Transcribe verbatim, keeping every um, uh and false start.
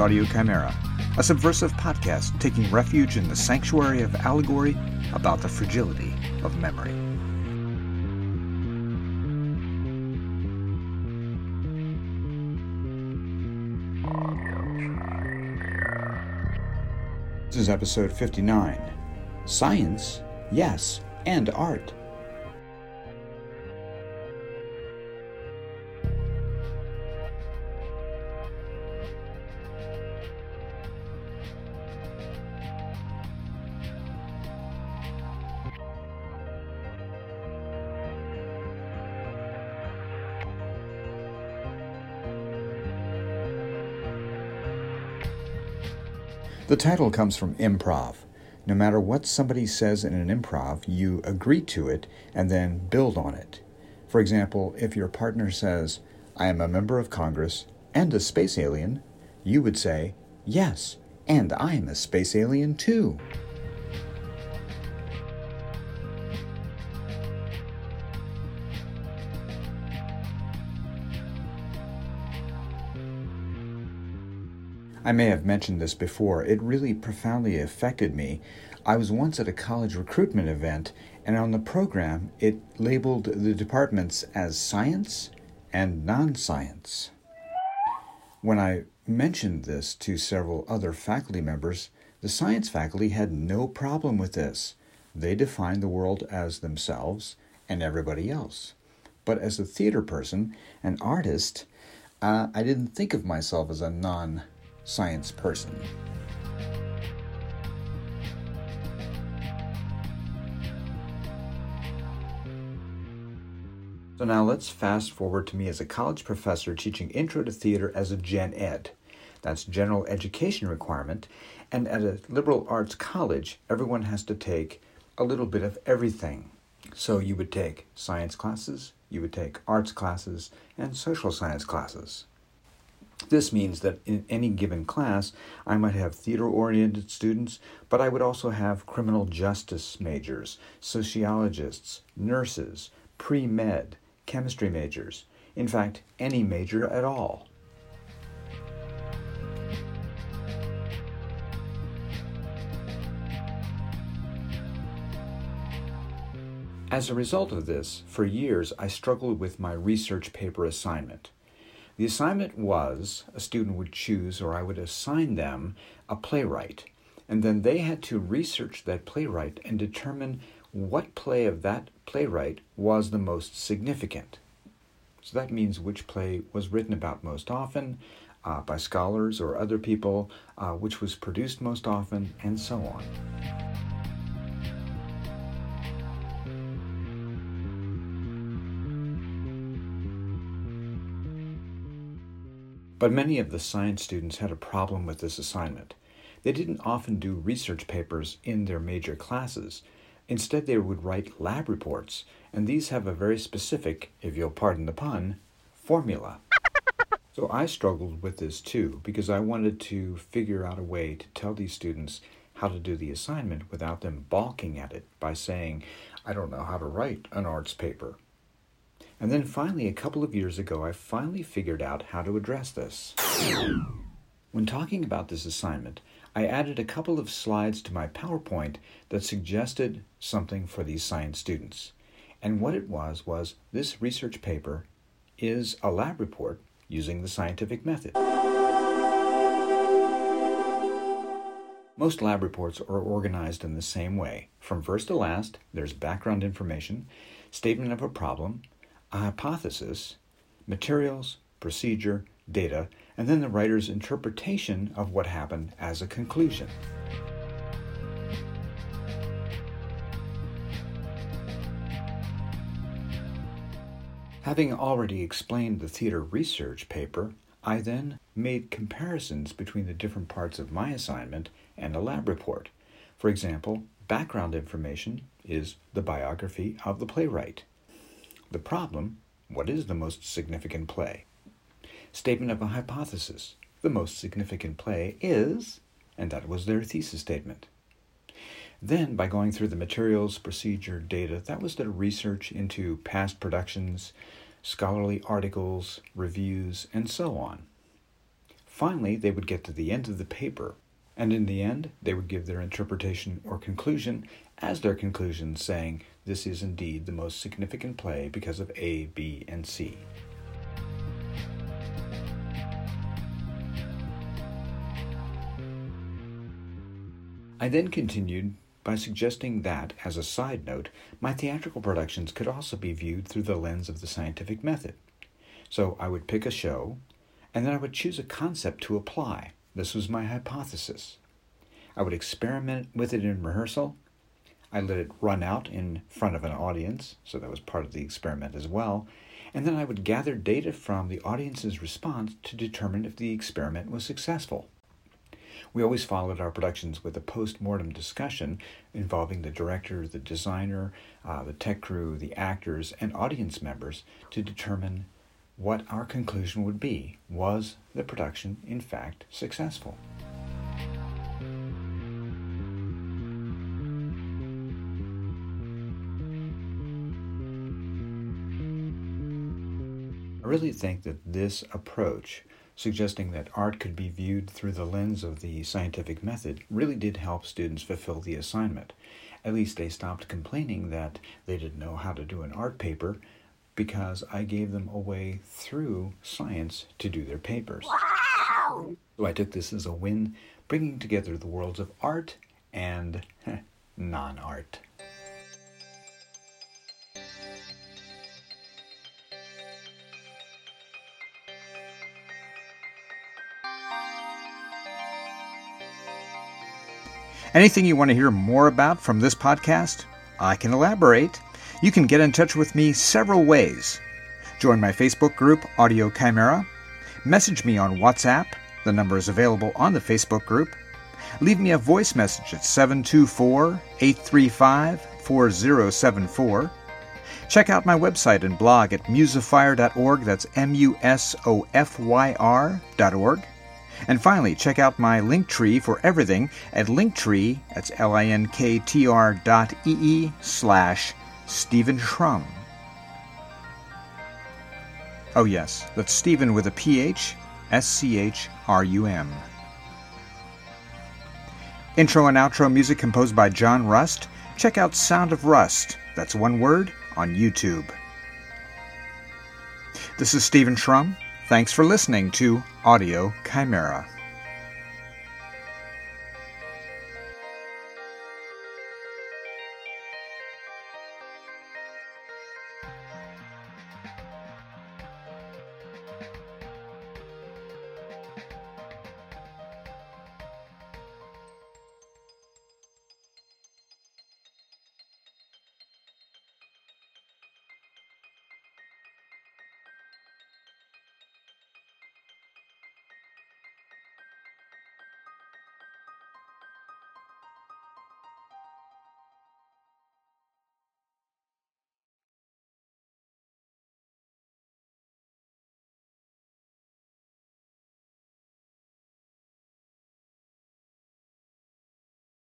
Audio Chimera, a subversive podcast taking refuge in the sanctuary of allegory about the fragility of memory. This is episode fifty-nine, Science, Yes, and Art. The title comes from improv. No matter what somebody says in an improv, you agree to it and then build on it. For example, if your partner says, I am a member of Congress and a space alien, you would say, yes, and I am a space alien too. I may have mentioned this before. It really profoundly affected me. I was once at a college recruitment event, and on the program, it labeled the departments as science and non-science. When I mentioned this to several other faculty members, the science faculty had no problem with this. They defined the world as themselves and everybody else. But as a theater person, an artist, uh, I didn't think of myself as a non-science person. So now let's fast forward to me as a college professor teaching Intro to Theater as a Gen Ed. That's general education requirement, and at a liberal arts college, everyone has to take a little bit of everything. So you would take science classes, you would take arts classes, and social science classes. This means that in any given class, I might have theater-oriented students, but I would also have criminal justice majors, sociologists, nurses, pre-med, chemistry majors, in fact, any major at all. As a result of this, for years, I struggled with my research paper assignment. The assignment was, a student would choose, or I would assign them, a playwright, and then they had to research that playwright and determine what play of that playwright was the most significant. So that means which play was written about most often, uh, by scholars or other people, uh, which was produced most often, and so on. But many of the science students had a problem with this assignment. They didn't often do research papers in their major classes. Instead, they would write lab reports, and these have a very specific, if you'll pardon the pun, formula. So I struggled with this too, because I wanted to figure out a way to tell these students how to do the assignment without them balking at it by saying, I don't know how to write an arts paper. And then finally, a couple of years ago, I finally figured out how to address this. When talking about this assignment, I added a couple of slides to my PowerPoint that suggested something for these science students. And what it was, was this research paper is a lab report using the scientific method. Most lab reports are organized in the same way. From first to last, there's background information, statement of a problem, a hypothesis, materials, procedure, data, and then the writer's interpretation of what happened as a conclusion. Having already explained the theater research paper, I then made comparisons between the different parts of my assignment and a lab report. For example, background information is the biography of the playwright. The problem, what is the most significant play? Statement of a hypothesis, the most significant play is, and that was their thesis statement. Then, by going through the materials, procedure, data, that was their research into past productions, scholarly articles, reviews, and so on. Finally, they would get to the end of the paper, and in the end, they would give their interpretation or conclusion as their conclusion, saying, "This is indeed the most significant play because of A, B, and C." I then continued by suggesting that, as a side note, my theatrical productions could also be viewed through the lens of the scientific method. So I would pick a show, and then I would choose a concept to apply. This was my hypothesis. I would experiment with it in rehearsal. I let it run out in front of an audience, so that was part of the experiment as well, and then I would gather data from the audience's response to determine if the experiment was successful. We always followed our productions with a post-mortem discussion involving the director, the designer, uh, the tech crew, the actors, and audience members to determine what our conclusion would be. Was the production, in fact, successful? I really think that this approach, suggesting that art could be viewed through the lens of the scientific method, really did help students fulfill the assignment. At least they stopped complaining that they didn't know how to do an art paper, because I gave them a way through science to do their papers. Wow! So I took this as a win, bringing together the worlds of art and non-art. Anything you want to hear more about from this podcast? I can elaborate. You can get in touch with me several ways. Join my Facebook group, Audio Chimera. Message me on WhatsApp. The number is available on the Facebook group. Leave me a voice message at seven two four, eight three five, four zero seven four. Check out my website and blog at musofyre dot org. That's M U S O F Y R dot org. And finally, check out my Linktree for everything at Linktree, that's L-I-N-K-T-R dot E-E slash Stephen Schrum. Oh yes, that's Stephen with a P-H, S C H R U M. Intro and outro music composed by John Rust. Check out Sound of Rust, that's one word, on YouTube. This is Stephen Schrum. Thanks for listening to Audio Chimera.